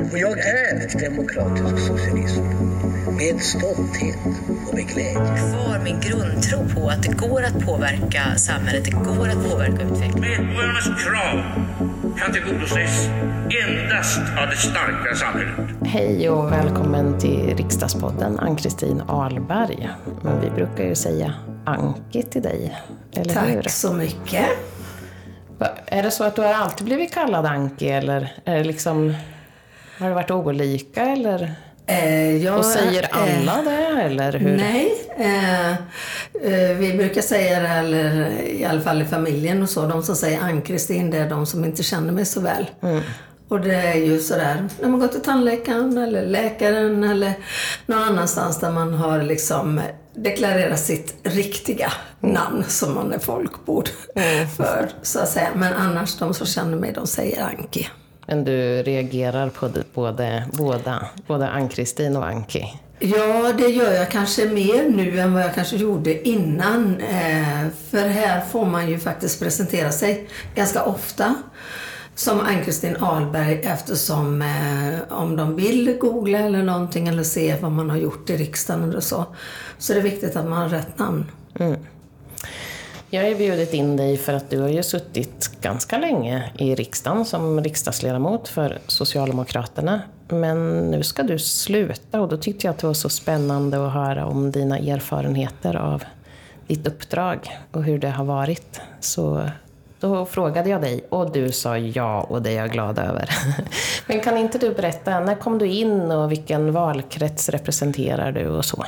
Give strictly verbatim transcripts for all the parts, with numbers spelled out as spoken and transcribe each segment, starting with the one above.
Och jag är demokratisk socialism med stolthet och med glädje. Kvar min grundtro på att det går att påverka samhället, det går att påverka utvecklingen. Medborgarnas krav kan tillgodoses endast av det starka samhället. Hej och välkommen till riksdagspodden Ann-Kristin Ahlberg. Men vi brukar ju säga Anki till dig, eller hur? Tack så mycket. Är det så att du har alltid blivit kallad Anki, eller är det liksom... Har det varit olika eller? Eh, jag, och säger alla eh, det eller hur? Nej, eh, eh, vi brukar säga det, eller i alla fall i familjen och så. De som säger Ann-Kristin, det är de som inte känner mig så väl. Mm. Och det är ju sådär, när man går till tandläkaren eller läkaren eller någon annanstans där man har liksom deklarerat sitt riktiga namn som man är folkbord mm. för, så att säga. Men annars, de som känner mig, de säger Anki. Men du reagerar på både, båda, både Ann-Kristin och Anki? Ja, det gör jag kanske mer nu än vad jag kanske gjorde innan. Eh, för här får man ju faktiskt presentera sig ganska ofta som Ann-Kristin Ahlberg, eftersom eh, om de vill googla eller någonting eller se vad man har gjort i riksdagen eller så, så är det viktigt att man har rätt namn. Mm. Jag har bjudit in dig för att du har ju suttit ganska länge i riksdagen som riksdagsledamot för Socialdemokraterna. Men nu ska du sluta, och då tyckte jag att det var så spännande att höra om dina erfarenheter av ditt uppdrag och hur det har varit. Så då frågade jag dig och du sa ja, och det är jag glad över. Men kan inte du berätta, när kom du in och vilken valkrets representerar du och så?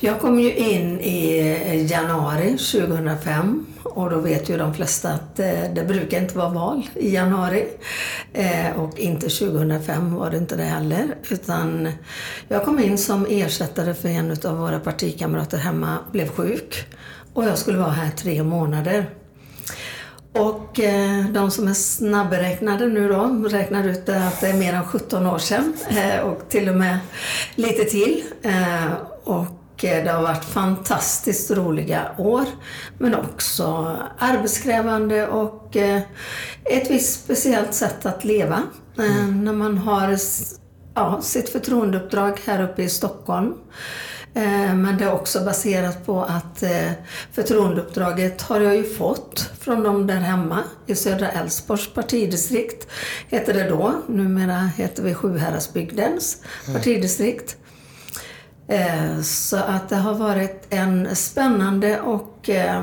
Jag kom ju in i januari tjugohundrafem, och då vet ju de flesta att det brukar inte vara val i januari, och inte tjugohundrafem var det inte det heller, utan jag kom in som ersättare för en av våra partikamrater hemma, blev sjuk och jag skulle vara här tre månader. Och de som är snabbräknade nu då räknar ut att det är mer än sjutton år sedan, och till och med lite till. Och det har varit fantastiskt roliga år, men också arbetskrävande och ett visst speciellt sätt att leva. Mm. När man har ja, sitt förtroendeuppdrag här uppe i Stockholm. Men det är också baserat på att förtroendeuppdraget har jag ju fått från dem där hemma i Södra Älvsborgs partidistrikt. Heter det då, numera heter vi Sjuhärasbygdens partidistrikt. Så att det har varit en spännande och eh,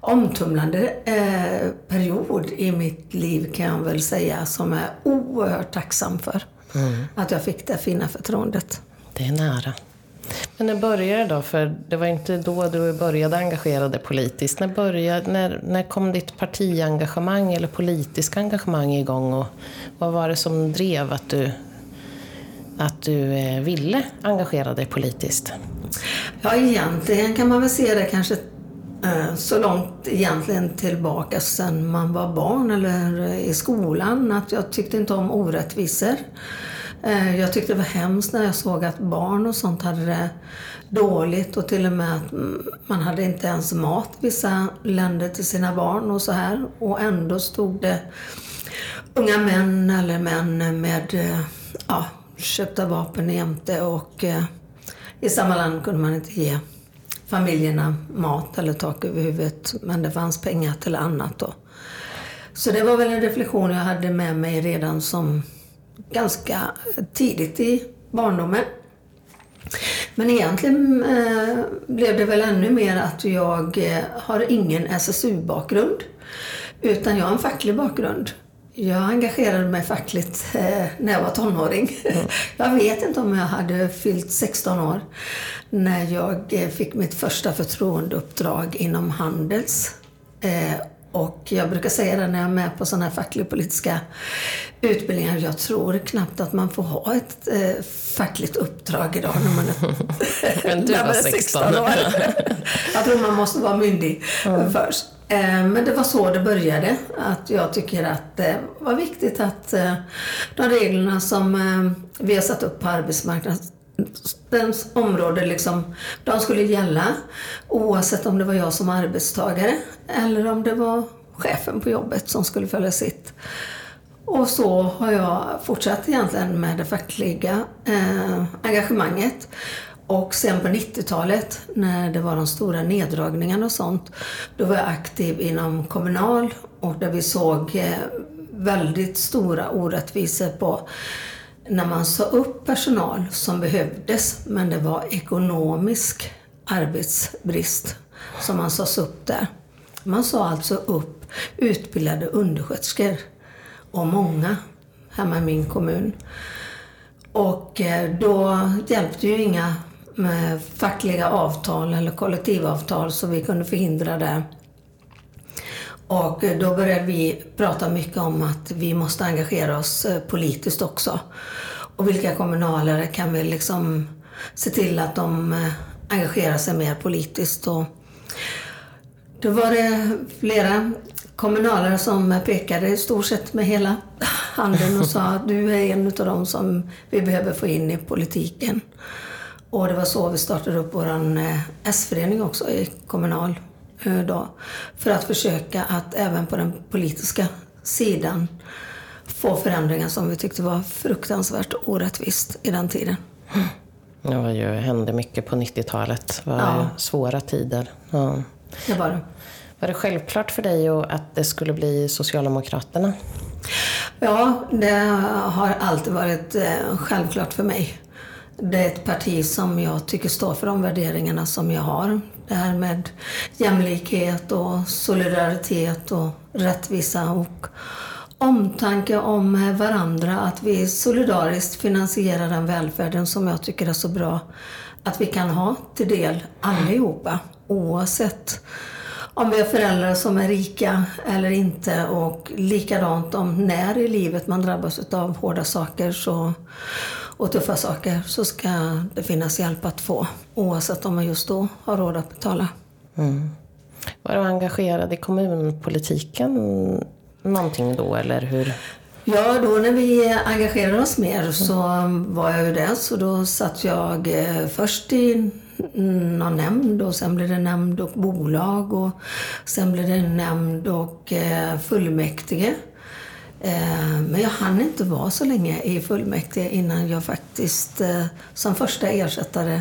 omtumlande eh, period i mitt liv, kan jag väl säga, som jag är oerhört tacksam för. Mm. Att jag fick det fina förtroendet. Det är nära. Men när började då? För det var inte då du började engagera dig politiskt. När, började, när, när kom ditt partiengagemang eller politiska engagemang igång? Och vad var det som drev att du... att du ville engagera dig politiskt? Ja, egentligen kan man väl se det kanske så långt egentligen tillbaka sedan man var barn eller i skolan, att jag tyckte inte om orättvisor. Jag tyckte det var hemskt när jag såg att barn och sånt hade det dåligt, och till och med att man hade inte ens mat vissa länder till sina barn och så här, och ändå stod det unga män eller män med ja, köpta vapen jämte, och eh, i samma land kunde man inte ge familjerna mat eller tak över huvudet, men det fanns pengar till annat då. Så det var väl en reflektion jag hade med mig redan som ganska tidigt i barndomen. Men egentligen eh, blev det väl ännu mer att jag eh, har ingen S S U-bakgrund, utan jag har en facklig bakgrund. Jag engagerade mig fackligt eh, när jag var tonåring. Mm. Jag vet inte om jag hade fyllt sexton år när jag eh, fick mitt första förtroendeuppdrag inom Handels. Eh, och jag brukar säga det när jag är med på sådana här facklig-politiska utbildningar. Jag tror knappt att man får ha ett eh, fackligt uppdrag idag när man är, men du när var sexton år. Jag tror man måste vara myndig mm. först. Men det var så det började, att jag tycker att det var viktigt att de reglerna som vi har satt upp på arbetsmarknadens område, liksom, de skulle gälla oavsett om det var jag som arbetstagare eller om det var chefen på jobbet som skulle följa sitt. Och så har jag fortsatt egentligen med det fackliga eh, engagemanget. Och sen på nittiotalet när det var de stora neddragningarna och sånt, då var jag aktiv inom Kommunal, och där vi såg eh, väldigt stora orättvisor på när man sa upp personal som behövdes, men det var ekonomisk arbetsbrist som man sades upp där. Man sa alltså upp utbildade undersköterskor och många hemma i min kommun. Och då hjälpte ju inga med fackliga avtal eller kollektivavtal så vi kunde förhindra det. Och då började vi prata mycket om att vi måste engagera oss politiskt också. Och vilka kommunalare kan vi liksom se till att de engagerar sig mer politiskt. Och då var det flera kommunalare som pekade i stort sett med hela handen och sa att du är en av dem som vi behöver få in i politiken. Och det var så vi startade upp vår S-förening också i Kommunal. Då, för att försöka att även på den politiska sidan få förändringar som vi tyckte var fruktansvärt orättvist i den tiden. Ja, det hände mycket på nittiotalet. Det var ja. svåra tider. Ja. Det var det. Var det självklart för dig att det skulle bli Socialdemokraterna? Ja, det har alltid varit självklart för mig. Det är ett parti som jag tycker står för de värderingarna som jag har. Det här med jämlikhet och solidaritet och rättvisa och omtanke om varandra. Att vi solidariskt finansierar den välfärden som jag tycker är så bra. Att vi kan ha till del allihopa oavsett om vi har föräldrar som är rika eller inte, och likadant om när i livet man drabbas av hårda saker så, och tuffa saker, så ska det finnas hjälp att få oavsett om man just då har råd att betala. Mm. Var du engagerad i kommunpolitiken någonting då eller hur? Ja, då när vi engagerade oss mer så var jag ju det, så då satt jag först i någon nämnd och sen blev det nämnd och bolag och sen blev det nämnd och fullmäktige. Men jag hann inte vara så länge i fullmäktige innan jag faktiskt som första ersättare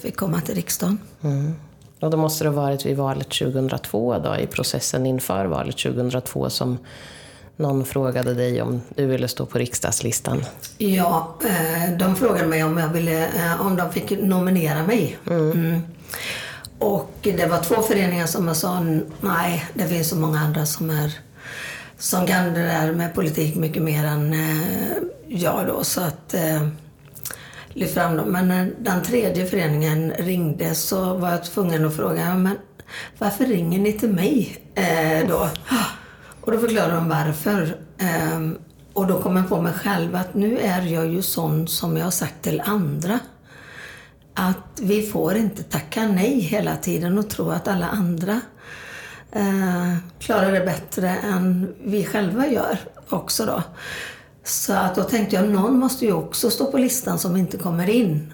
fick komma till riksdagen. Mm. Och då måste det ha varit vid valet tjugohundratvå då, i processen inför valet tjugohundratvå som någon frågade dig om du ville stå på riksdagslistan. Ja, de frågade mig om jag ville, om de fick nominera mig. Mm. Mm. Och det var två föreningar som jag sa, nej, det finns så många andra som är som kan det där med politik mycket mer än jag då, så att lyft fram dem. Men när den tredje föreningen ringde så var jag tvungen att fråga, men varför ringer ni till mig då? Och då förklarade de varför. Ehm, och då kom jag på mig själv att nu är jag ju sån som jag har sagt till andra. Att vi får inte tacka nej hela tiden och tro att alla andra eh, klarar det bättre än vi själva gör också då. Så att då tänkte jag, någon måste ju också stå på listan som inte kommer in.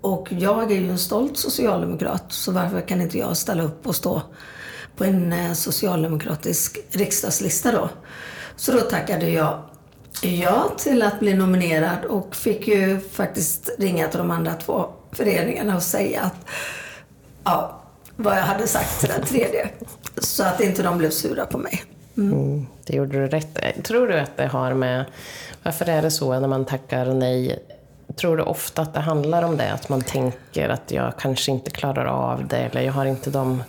Och jag är ju en stolt socialdemokrat, så varför kan inte jag ställa upp och stå på en socialdemokratisk riksdagslista då. Så då tackade jag ja till att bli nominerad och fick ju faktiskt ringa till de andra två föreningarna och säga att ja, vad jag hade sagt till den tredje. Så att inte de blev sura på mig. Mm. Mm, det gjorde du rätt. Tror du att det har med, varför är det så när man tackar nej? Tror du ofta att det handlar om det? Att man tänker att jag kanske inte klarar av det eller jag har inte de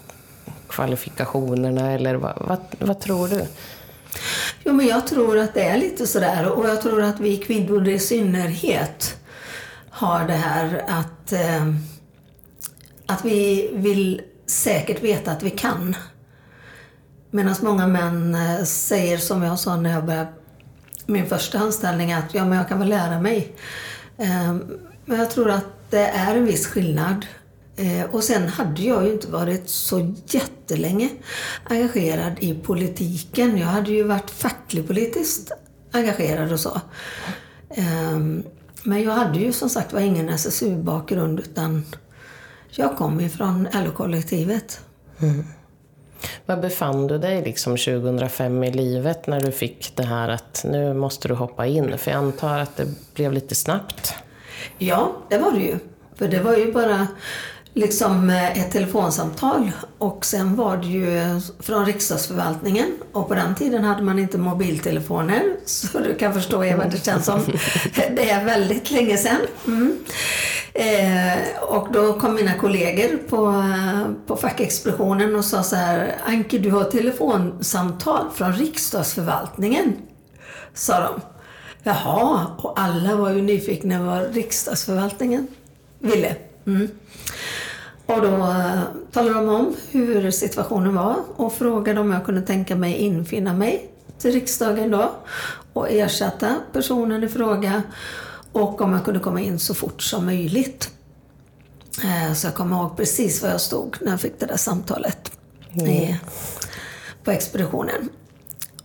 kvalifikationerna eller vad, vad, vad tror du? Jo, men jag tror att det är lite sådär, och jag tror att vi kvinnor i synnerhet har det här att, eh, att vi vill säkert veta att vi kan. Medan många män säger som jag sa när jag började min första anställning att ja, men jag kan väl lära mig. Eh, men jag tror att det är en viss skillnad. Och sen hade jag ju inte varit så jättelänge engagerad i politiken. Jag hade ju varit facklig politiskt engagerad och så. Men jag hade ju som sagt var ingen S S U-bakgrund utan jag kom ifrån L O-kollektivet. Mm. Vad befann du dig liksom tjugohundrafem i livet när du fick det här att nu måste du hoppa in? För jag antar att det blev lite snabbt. Ja, det var det ju. För det var ju bara liksom ett telefonsamtal och sen var det ju från riksdagsförvaltningen och på den tiden hade man inte mobiltelefoner, så du kan förstå Eva, det känns som det är väldigt länge sedan. Mm. Eh, och då kom mina kollegor på, på fackexpeditionen och sa så här: Anke, du har telefonsamtal från riksdagsförvaltningen, sa de. Jaha, och alla var ju nyfikna vad riksdagsförvaltningen ville. Mm. Och då talade de om hur situationen var och frågade om jag kunde tänka mig infinna mig till riksdagen då och ersätta personen i fråga och om jag kunde komma in så fort som möjligt. Så jag kommer ihåg precis var jag stod när jag fick det där samtalet mm. på expeditionen.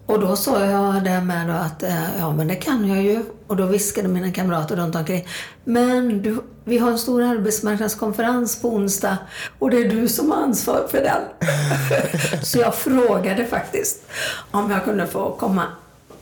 Och då sa jag det med att ja, men det kan jag ju. Och då viskade mina kamrater runt omkring: men du, vi har en stor arbetsmarknadskonferens på onsdag och det är du som har ansvar för den. Så jag frågade faktiskt om jag kunde få komma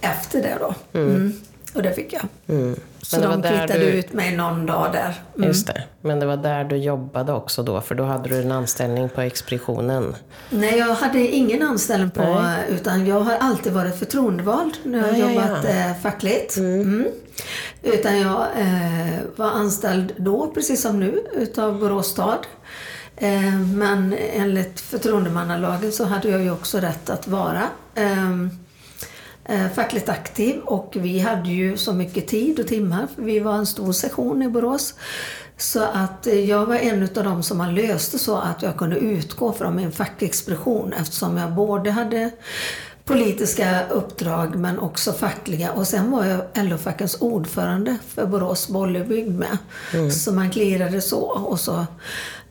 efter det då. Mm. Mm. Och det fick jag. Mm. Så de kvittade du... ut mig någon dag där. Mm. Just det. Men det var där du jobbade också då, för då hade du en anställning på expeditionen. Nej, jag hade ingen anställning på, Nej. utan jag har alltid varit förtroendevald när jag har ja, jobbat ja. Eh, fackligt. Mm. Mm. Utan jag eh, var anställd då, precis som nu, utav Borås stad. Eh, men enligt förtroendemannalagen så hade jag ju också rätt att vara Eh, fackligt aktiv, och vi hade ju så mycket tid och timmar, för vi var en stor sektion i Borås, så att jag var en av dem som man löste så att jag kunde utgå från min fackexpression, eftersom jag både hade politiska uppdrag men också fackliga, och sen var jag L O-fackens ordförande för Borås Bollebygd med mm. så man klirade så, och så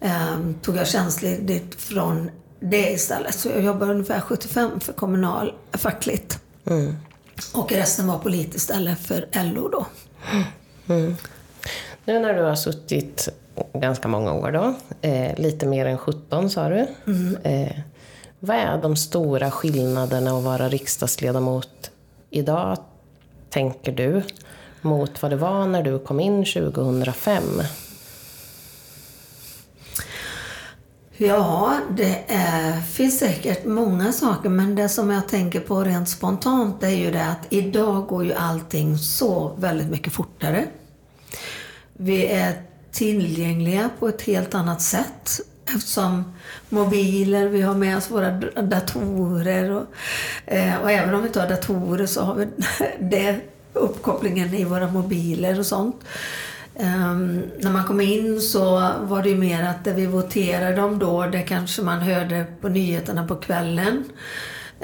eh, tog jag tjänstledigt från det istället, så jag jobbade ungefär sjuttiofem för Kommunal fackligt. Mm. Och resten var politiskt eller för L O då. Mm. Nu när du har suttit ganska många år då, eh, lite mer än sjutton sa du. Mm. Eh, vad är de stora skillnaderna att vara riksdagsledamot idag, tänker du, mot vad det var när du kom in tjugohundrafem? Ja, det är, finns säkert många saker, men det som jag tänker på rent spontant är ju det att idag går ju allting så väldigt mycket fortare. Vi är tillgängliga på ett helt annat sätt, eftersom mobiler, vi har med oss våra datorer och, och även om vi tar datorer så har vi det, uppkopplingen i våra mobiler och sånt. Um, när man kom in så var det ju mer att det vi voterade om då, det kanske man hörde på nyheterna på kvällen.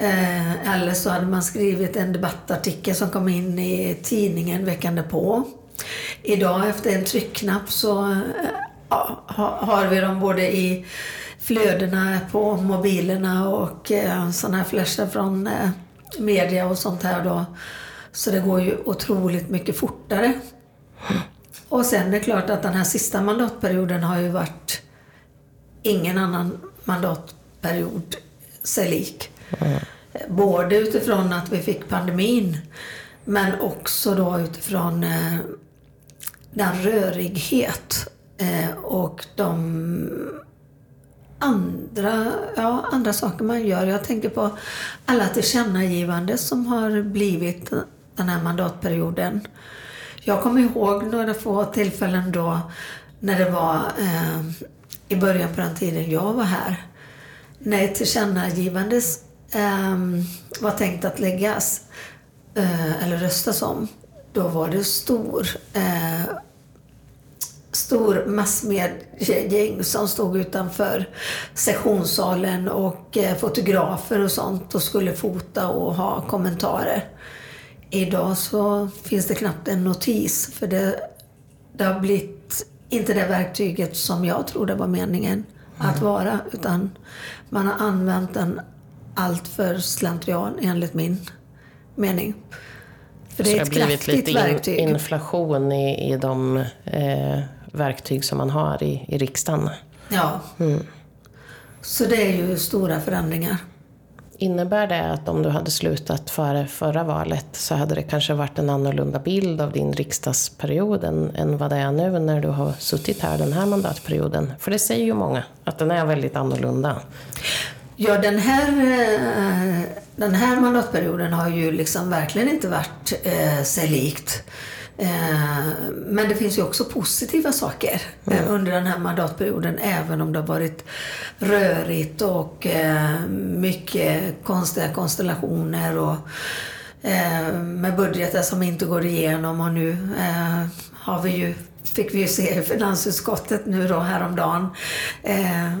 Uh, eller så hade man skrivit en debattartikel som kom in i tidningen veckan därpå. Idag efter en tryckknapp så uh, ha, har vi dem både i flödena på mobilerna och uh, sådana här flashar från uh, media och sånt här då. Så det går ju otroligt mycket fortare. Och sen är det klart att den här sista mandatperioden har ju varit ingen annan mandatperiod sig lik. Mm. Både utifrån att vi fick pandemin, men också då utifrån eh, den rörighet eh, och de andra, ja, andra saker man gör. Jag tänker på alla tillkännagivanden som har blivit den här mandatperioden. Jag kommer ihåg några få tillfällen då när det var eh, i början på den tiden jag var här, när ett tillkännagivande eh, var tänkt att läggas eh, eller röstas om. Då var det stor eh, stor massmediegäng som stod utanför sessionssalen och eh, fotografer och sånt och skulle fota och ha kommentarer. Idag så finns det knappt en notis, för det, det har blivit inte det verktyget som jag tror det var meningen mm. att vara, utan man har använt den allt för slentrian enligt min mening. För det är ett kraftigt verktyg. Så det har blivit lite in, inflation i, i de eh, verktyg som man har i, i riksdagen. Ja. Mm. Så det är ju stora förändringar. Innebär det att om du hade slutat före förra valet så hade det kanske varit en annorlunda bild av din riksdagsperiod än, än vad det är nu när du har suttit här den här mandatperioden? För det säger ju många att den är väldigt annorlunda. Ja, den här, den här mandatperioden har ju liksom verkligen inte varit eh, sig likt. Eh, men det finns ju också positiva saker mm. under den här mandatperioden, även om det har varit rörigt och eh, mycket konstiga konstellationer och eh, med budgetar som inte går igenom. Och nu eh, har vi ju, fick vi ju se i finansutskottet nu då häromdagen eh,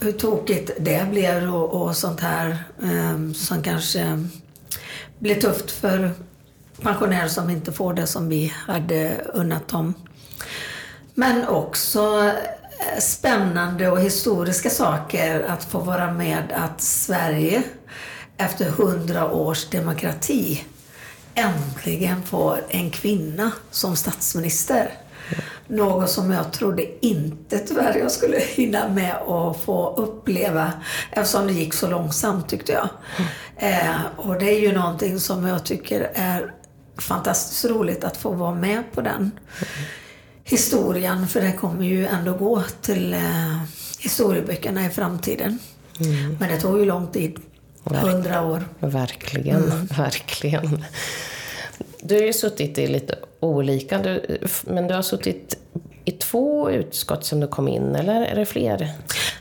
hur tokigt det blev och, och sånt här eh, som kanske blir tufft för pensionärer som inte får det som vi hade unnat dem. Men också spännande och historiska saker att få vara med att Sverige efter hundra års demokrati äntligen får en kvinna som statsminister. Något som jag trodde inte tyvärr jag skulle hinna med att få uppleva, eftersom det gick så långsamt tyckte jag. Mm. Eh, och det är ju någonting som jag tycker är fantastiskt roligt att få vara med på den mm. historien, för det kommer ju ändå gå till eh, historieböckerna i framtiden. Mm. Men det tog ju lång tid, hundra år. Verkligen, mm. verkligen. Du har ju suttit i lite olika, du, men du har suttit i två utskott som du kom in, eller är det fler?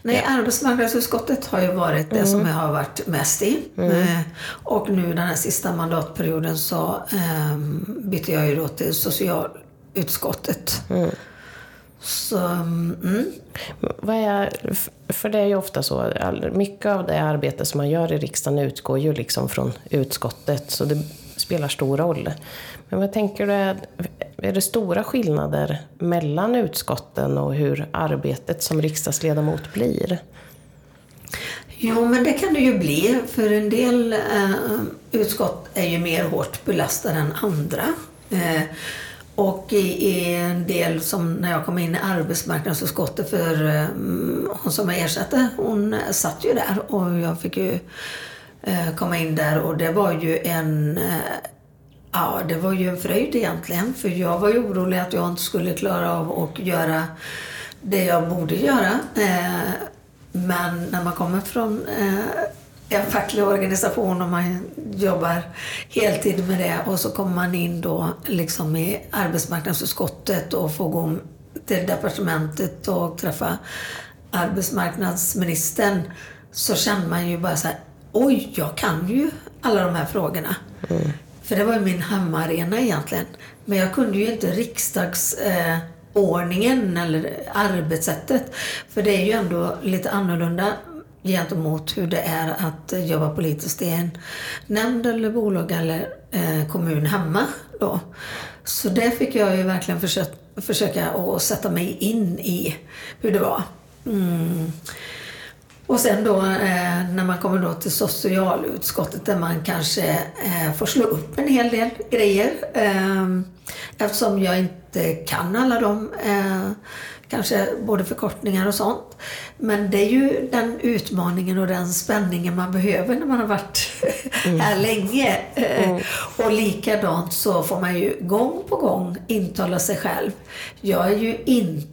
Nej, arbetsmarknadsutskottet har ju varit det mm. som jag har varit mest i. Mm. Och nu den här sista mandatperioden så eh, bytte jag ju då till socialutskottet. Mm. Så, mm. Vad är, för det är ju ofta så, mycket av det arbete som man gör i riksdagen utgår ju liksom från utskottet, så det spelar stor roll. Men vad tänker du, är det stora skillnader mellan utskotten och hur arbetet som riksdagsledamot blir? Jo, men det kan det ju bli, för en del eh, utskott är ju mer hårt belastade än andra. Eh, och i, i en del, som när jag kom in i arbetsmarknadsutskottet, för eh, hon som jag ersatte, hon satt ju där och jag fick ju komma in där, och det var ju en ja, det var ju en fröjd egentligen, för jag var ju orolig att jag inte skulle klara av och göra det jag borde göra, men när man kommer från en facklig organisation och man jobbar heltid med det, och så kommer man in då liksom i arbetsmarknadsutskottet och får gå till departementet och träffa arbetsmarknadsministern, så känner man ju bara så här: oj, jag kan ju alla de här frågorna. Mm. För det var ju min hemmaarena egentligen. Men jag kunde ju inte riksdagsordningen eh, eller arbetssättet. För det är ju ändå lite annorlunda gentemot hur det är att jobba politiskt i en nämnd eller bolag eller eh, kommun hemma då. Så det fick jag ju verkligen försöka, försöka att sätta mig in i hur det var. Mm. Och sen då eh, när man kommer då till socialutskottet, där man kanske eh, får slå upp en hel del grejer. Eh, eftersom jag inte kan alla de, eh, kanske både förkortningar och sånt. Men det är ju den utmaningen och den spänningen man behöver när man har varit mm. här länge. Eh, mm. Och likadant så får man ju gång på gång intala sig själv: jag är ju inte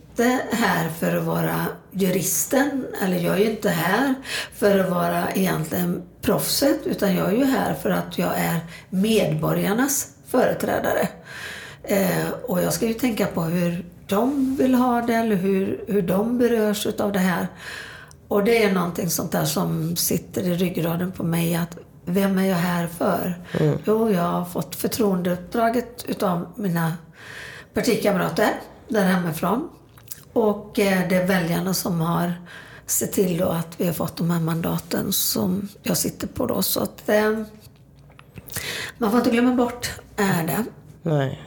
här för att vara juristen, eller jag är ju inte här för att vara egentligen proffset, utan jag är ju här för att jag är medborgarnas företrädare, eh, och jag ska ju tänka på hur de vill ha det, eller hur, hur de berörs av det här. Och det är någonting sånt där som sitter i ryggraden på mig, att vem är jag här för? Mm. Jo, jag har fått förtroendeuppdraget utav mina partikamrater där hemifrån. Och det är väljarna som har sett till då att vi har fått de här mandaten som jag sitter på då. Så att eh, man får inte glömma bort är det. Nej.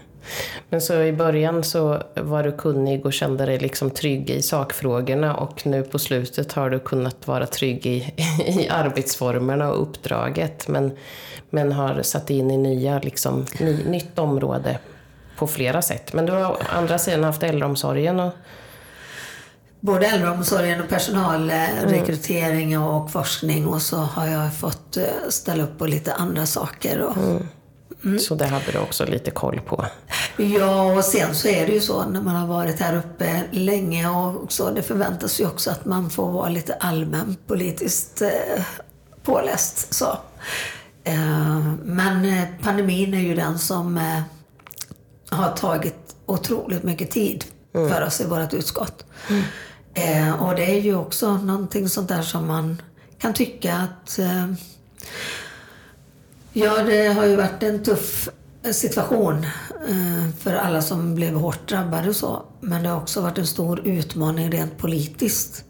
Men så i början så var du kunnig och kände dig liksom trygg i sakfrågorna, och nu på slutet har du kunnat vara trygg i, i arbetsformerna och uppdraget. Men, men har satt in i nya, liksom, ny, nytt område på flera sätt. Men du har å andra sidan haft äldreomsorgen och... både äldreomsorgen och personalrekrytering mm. och forskning, och så har jag fått ställa upp på lite andra saker. Och, mm. Mm. Så det hade du också lite koll på. Ja, och sen så är det ju så när man har varit här uppe länge och så, det förväntas ju också att man får vara lite allmänpolitiskt eh, påläst. Så. Eh, men pandemin är ju den som eh, har tagit otroligt mycket tid mm. för oss i vårt utskott. Mm. Eh, och det är ju också någonting sånt där som man kan tycka att... Eh, Ja, det har ju varit en tuff situation för alla som blev hårt drabbade och så. Men det har också varit en stor utmaning rent politiskt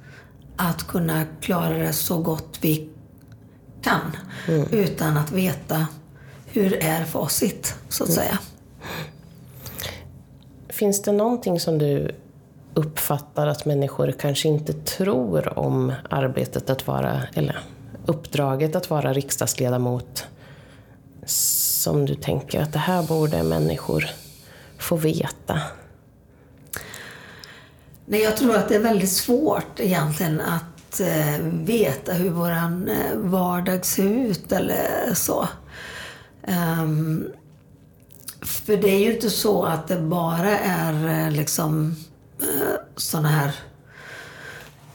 att kunna klara det så gott vi kan. Mm. Utan att veta hur är facit, så att mm. säga. Finns det någonting som du uppfattar att människor kanske inte tror om arbetet att vara, eller uppdraget att vara riksdagsledamot? Som du tänker att det här borde människor få veta? Nej, jag tror att det är väldigt svårt egentligen att eh, veta hur våran vardag ser ut eller så. Um, för det är ju inte så att det bara är liksom eh, såna här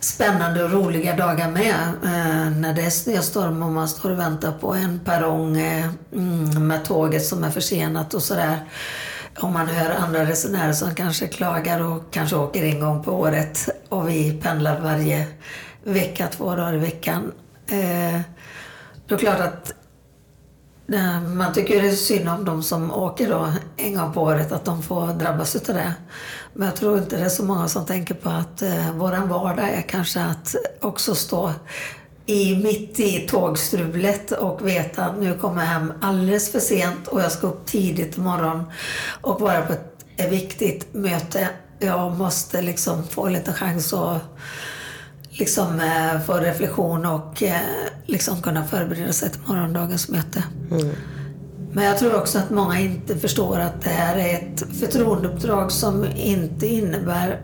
spännande och roliga dagar med. Eh, när det är snöstorm och man står och väntar på en perrong eh, med tåget som är försenat och sådär. Och man hör andra resenärer som kanske klagar och kanske åker en gång på året. Och vi pendlar varje vecka, två dagar i veckan. Eh, då är det klart att eh, man tycker det är synd om de som åker då en gång på året, att de får drabbas utav det. Men jag tror inte det är så många som tänker på att eh, våran vardag är kanske att också stå i, mitt i tågstrubblet och veta att nu kommer jag hem alldeles för sent och jag ska upp tidigt imorgon och vara på ett viktigt möte. Jag måste liksom få lite chans att liksom, eh, få reflektion och eh, liksom kunna förbereda sig till morgondagens möte. Mm. Men jag tror också att många inte förstår att det här är ett förtroendeuppdrag som inte innebär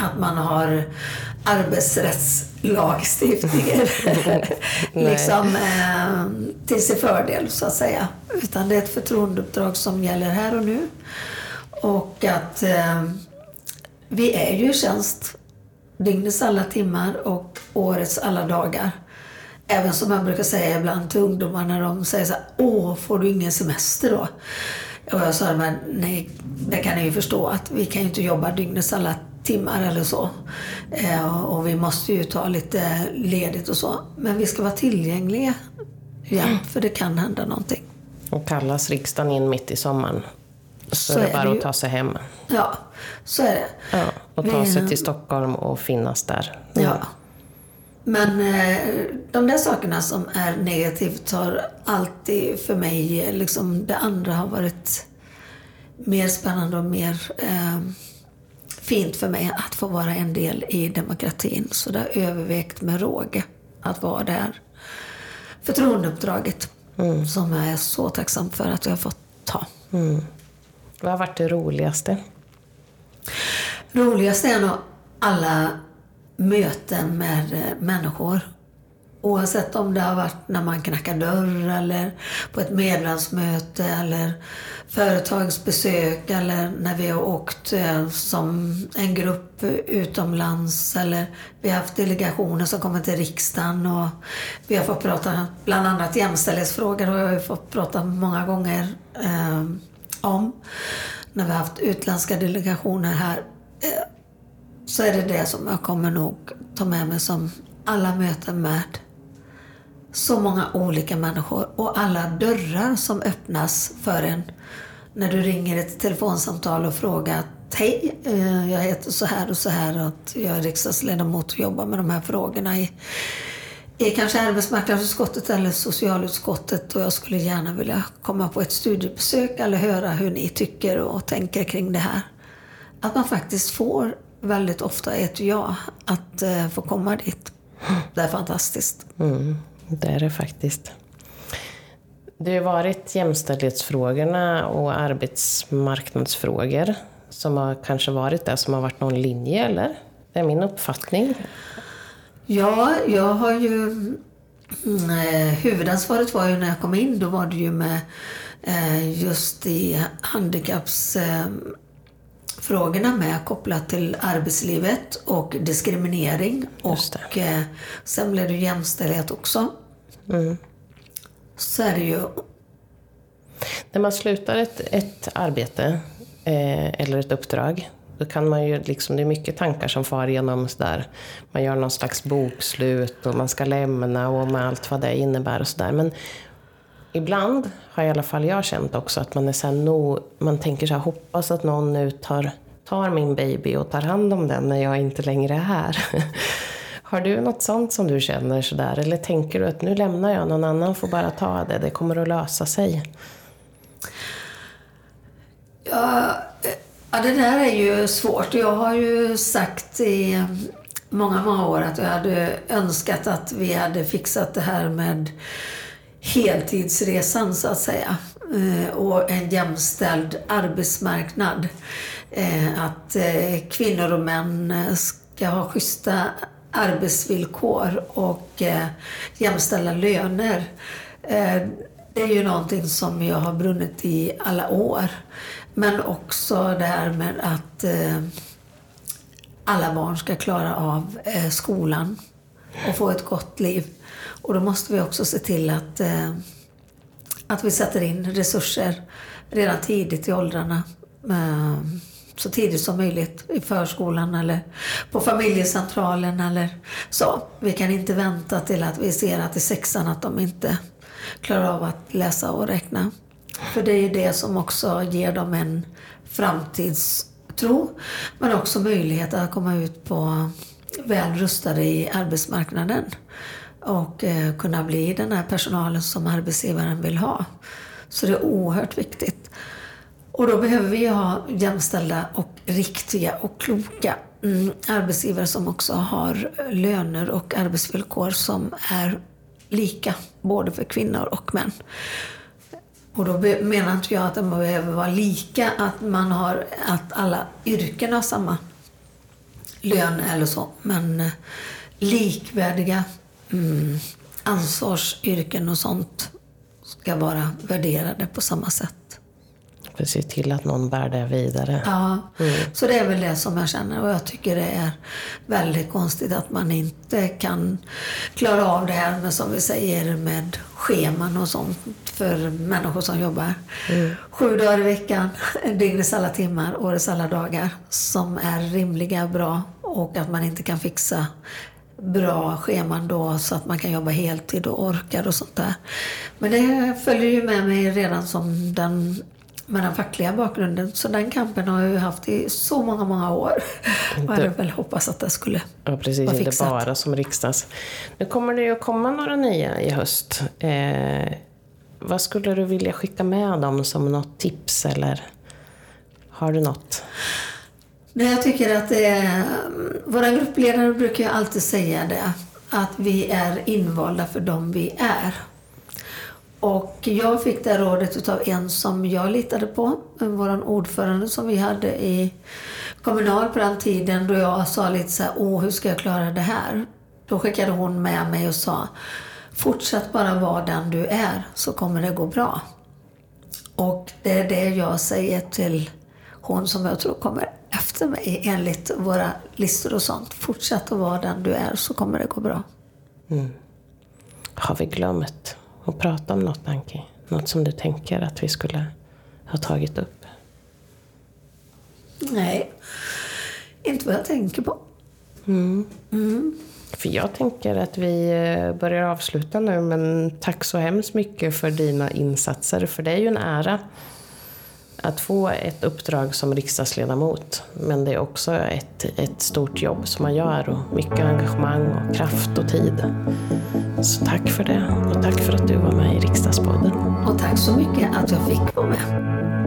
att man har arbetsrättslagstiftningar liksom, eh, till sin fördel, så att säga. Utan det är ett förtroendeuppdrag som gäller här och nu. Och att eh, vi är ju i tjänst dygnets alla timmar och årets alla dagar. Även som jag brukar säga ibland till ungdomar när de säger så här, åh, får du ingen semester då? Och jag sa, men nej, det kan ni ju förstå att vi kan ju inte jobba dygnets alla timmar eller så. Eh, och vi måste ju ta lite ledigt och så. Men vi ska vara tillgängliga igen, mm. för det kan hända någonting. Och kallas riksdagen in mitt i sommaren. Så, så är det bara är det att ta sig hem. Ja, så är det. Ja, och ta vi, sig till Stockholm och finnas där. Mm. Ja. Men eh, de där sakerna som är negativt har alltid för mig, liksom det andra har varit mer spännande och mer eh, fint för mig att få vara en del i demokratin. Så det har övervägt med råge att vara där. Förtroendeuppdraget mm. som jag är så tacksam för att jag har fått ta. Mm. Vad har varit det roligaste? Roligaste är nog alla möten med människor. Oavsett om det har varit när man knackar dörr eller på ett medlemsmöte eller företagsbesök eller när vi har åkt som en grupp utomlands eller vi har haft delegationer som kommer till riksdagen och vi har fått prata bland annat jämställdhetsfrågor och jag har fått prata många gånger eh, om när vi har haft utländska delegationer här. Så är det det som jag kommer nog ta med mig som alla möten med så många olika människor och alla dörrar som öppnas för en när du ringer ett telefonsamtal och frågar hej, jag heter så här och så här och jag är riksdagsledamot och jobbar med de här frågorna i, i kanske arbetsmarknadsutskottet eller socialutskottet och jag skulle gärna vilja komma på ett studiebesök eller höra hur ni tycker och tänker kring det här. Att man faktiskt får väldigt ofta ett ja att eh, få komma dit. Det är fantastiskt. Mm, det är det faktiskt. Det har varit jämställdhetsfrågorna och arbetsmarknadsfrågor som har kanske varit det som har varit någon linje, eller? Det är min uppfattning. Ja, jag har ju... Mm, huvudansvaret var ju när jag kom in, då var det ju med eh, just i handikappsfrågorna eh, med kopplat till arbetslivet och diskriminering och eh, sen blev det jämställdhet också. Mm. Så är det ju. När man slutar ett, ett arbete eh, eller ett uppdrag, då kan man ju liksom, det är mycket tankar som far igenom så där. Man gör någon slags bokslut och man ska lämna och med allt vad det innebär och så där. Men ibland har i alla fall jag känt också att man är så här, no, man tänker så här, hoppas att någon nu tar, tar min baby och tar hand om den när jag inte längre är här. Har du något sånt som du känner så där? Eller tänker du att nu lämnar jag, någon annan får bara ta det, det kommer att lösa sig? Ja... Ja, det där är ju svårt. Jag har ju sagt i många, många år att jag hade önskat att vi hade fixat det här med heltidsresan så att säga. Och en jämställd arbetsmarknad. Att kvinnor och män ska ha schyssta arbetsvillkor och jämställda löner. Det är ju någonting som jag har brunnit i alla år. Men också det här med att eh, alla barn ska klara av eh, skolan och få ett gott liv. Och då måste vi också se till att, eh, att vi sätter in resurser redan tidigt i åldrarna. Eh, så tidigt som möjligt i förskolan eller på familjecentralen eller så. Vi kan inte vänta till att vi ser att i sexan att de inte klarar av att läsa och räkna. För det är ju det som också ger dem en framtidstro. Men också möjlighet att komma ut på väl rustade i arbetsmarknaden. Och eh, kunna bli den här personalen som arbetsgivaren vill ha. Så det är oerhört viktigt. Och då behöver vi ha jämställda och riktiga och kloka mm, arbetsgivare som också har löner och arbetsvillkor som är lika. Både för kvinnor och män. Och då menar inte jag att de behöver vara lika, att man har att alla yrken har samma lön eller så, men likvärdiga mm, ansvarsyrken och sånt ska vara värderade på samma sätt. För att se till att någon bär det vidare. Ja, mm. Så det är väl det som jag känner, och jag tycker det är väldigt konstigt att man inte kan klara av det här med, som vi säger, med scheman och sånt för människor som jobbar. Mm. Sju dagar i veckan, dygnets alla timmar, årets alla dagar som är rimliga och bra, och att man inte kan fixa bra scheman då så att man kan jobba heltid och orkar och sånt där. Men det följer ju med mig redan som den, med den fackliga bakgrunden. Så den kampen har jag ju haft i så många, många år. Och jag hade väl hoppats att det skulle ja, precis, vara fixat. Inte bara som riksdags. Nu kommer det ju att komma några nya i höst. Eh, vad skulle du vilja skicka med dem som något tips? Eller har du något? Nej, jag tycker att eh, våra gruppledare brukar ju alltid säga det. Att vi är invalda för dem vi är. Och jag fick det rådet utav en som jag litade på, vår ordförande som vi hade i Kommunal på den tiden, då jag sa lite så här, åh hur ska jag klara det här? Då skickade hon med mig och sa, fortsätt bara vara den du är så kommer det gå bra. Och det är det jag säger till hon som jag tror kommer efter mig enligt våra listor och sånt. Fortsätt att vara den du är så kommer det gå bra. Mm. Har vi glömt? Och prata om något, Anki. Något som du tänker att vi skulle ha tagit upp. Nej. Inte vad jag tänker på. Mm. Mm. För jag tänker att vi börjar avsluta nu. Men tack så hemskt mycket för dina insatser. För det är ju en ära att få ett uppdrag som riksdagsledamot. Men det är också ett, ett stort jobb som man gör. Och mycket engagemang och kraft och tid. Så tack för det. Och tack för att du var med i Riksdagspodden. Och tack så mycket att jag fick vara med.